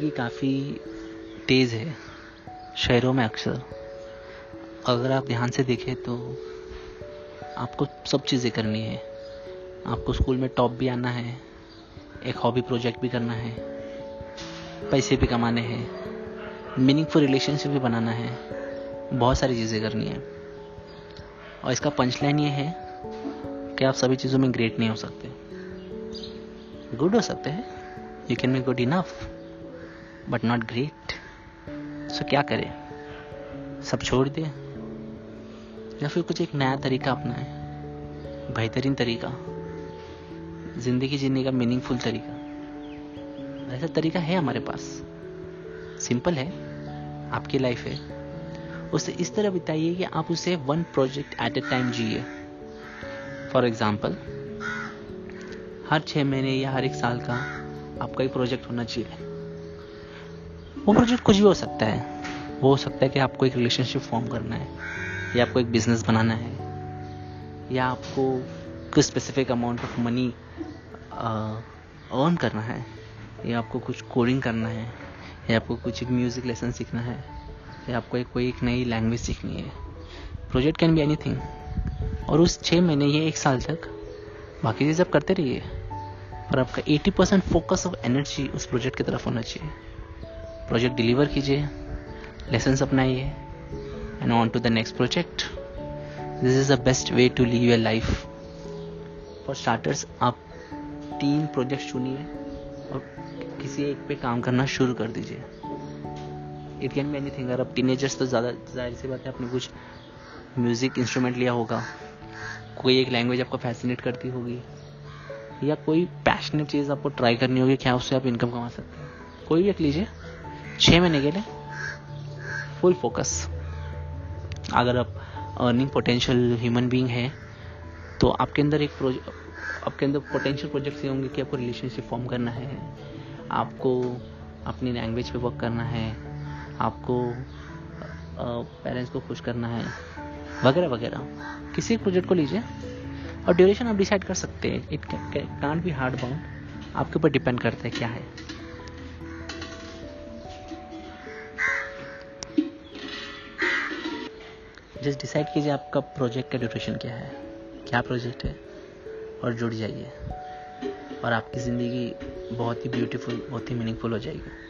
की काफ़ी तेज़ है शहरों में। अक्सर अगर आप ध्यान से देखें तो आपको सब चीज़ें करनी है। आपको स्कूल में टॉप भी आना है, एक हॉबी प्रोजेक्ट भी करना है, पैसे भी कमाने हैं, मीनिंगफुल रिलेशनशिप भी बनाना है, बहुत सारी चीज़ें करनी है। और इसका पंच लाइन ये है कि आप सभी चीज़ों में ग्रेट नहीं हो सकते। गुड हो सकते हैं, you can be good enough but not great. So क्या करें, सब छोड़ दें या फिर कुछ एक नया तरीका अपनाएं, बेहतरीन तरीका, ज़िंदगी जीने का मीनिंगफुल तरीका। ऐसा तरीका है हमारे पास, सिंपल है, आपकी लाइफ है, उसे इस तरह बिताइए कि आप उसे 1 प्रोजेक्ट एट ए टाइम जिए। फॉर एग्जाम्पल, हर 6 महीने या हर एक साल का आपका एक प्रोजेक्ट होना चाहिए। वो प्रोजेक्ट कुछ भी हो सकता है। वो हो सकता है कि आपको एक रिलेशनशिप फॉर्म करना है, या आपको एक बिजनेस बनाना है, या आपको कुछ specific amount of money earn करना है, या आपको कुछ कोडिंग करना है, या आपको कुछ एक म्यूज़िक लेसन सीखना है, या आपको कोई एक नई लैंग्वेज सीखनी है। Project can be anything. और उस 6 महीने या एक साल तक बाकी चीज़ आप करते रहिए, पर आपका 80% फोकस ऑफ एनर्जी उस प्रोजेक्ट की तरफ होना चाहिए। प्रोजेक्ट डिलीवर कीजिए, लेसन्स अपनाइए and on to the next project. This is the best way to leave your life. For starters, आप 3 प्रोजेक्ट चुनिए और किसी एक पे काम करना शुरू कर दीजिए। It can be anything. अगर आप टीनेजर्स तो ज़्यादा जाहिर सी बात है, आपने कुछ म्यूज़िक इंस्ट्रूमेंट लिया होगा, कोई एक लैंग्वेज आपको फैसिनेट करती होगी, या कोई पैशनेट चीज़ आपको ट्राई करनी होगी, क्या उससे आप इनकम कमा सकते हैं। कोई भी एक लीजिए, 6 महीने के लिए फुल फोकस। अगर आप अर्निंग पोटेंशियल ह्यूमन बीइंग है तो आपके अंदर आपके अंदर पोटेंशियल प्रोजेक्ट्स होंगे कि आपको रिलेशनशिप फॉर्म करना है, आपको अपनी लैंग्वेज पे वर्क करना है, आपको पेरेंट्स को खुश करना है, वगैरह वगैरह। किसी एक प्रोजेक्ट को लीजिए और ड्यूरेशन आप डिसाइड कर सकते हैं। It can't be hard bound, आपके ऊपर डिपेंड करता है क्या है। जस्ट डिसाइड कीजिए आपका प्रोजेक्ट का ड्यूरेशन क्या है, क्या प्रोजेक्ट है, और जुड़ जाइए, और आपकी ज़िंदगी बहुत ही ब्यूटीफुल, बहुत ही मीनिंगफुल हो जाएगी।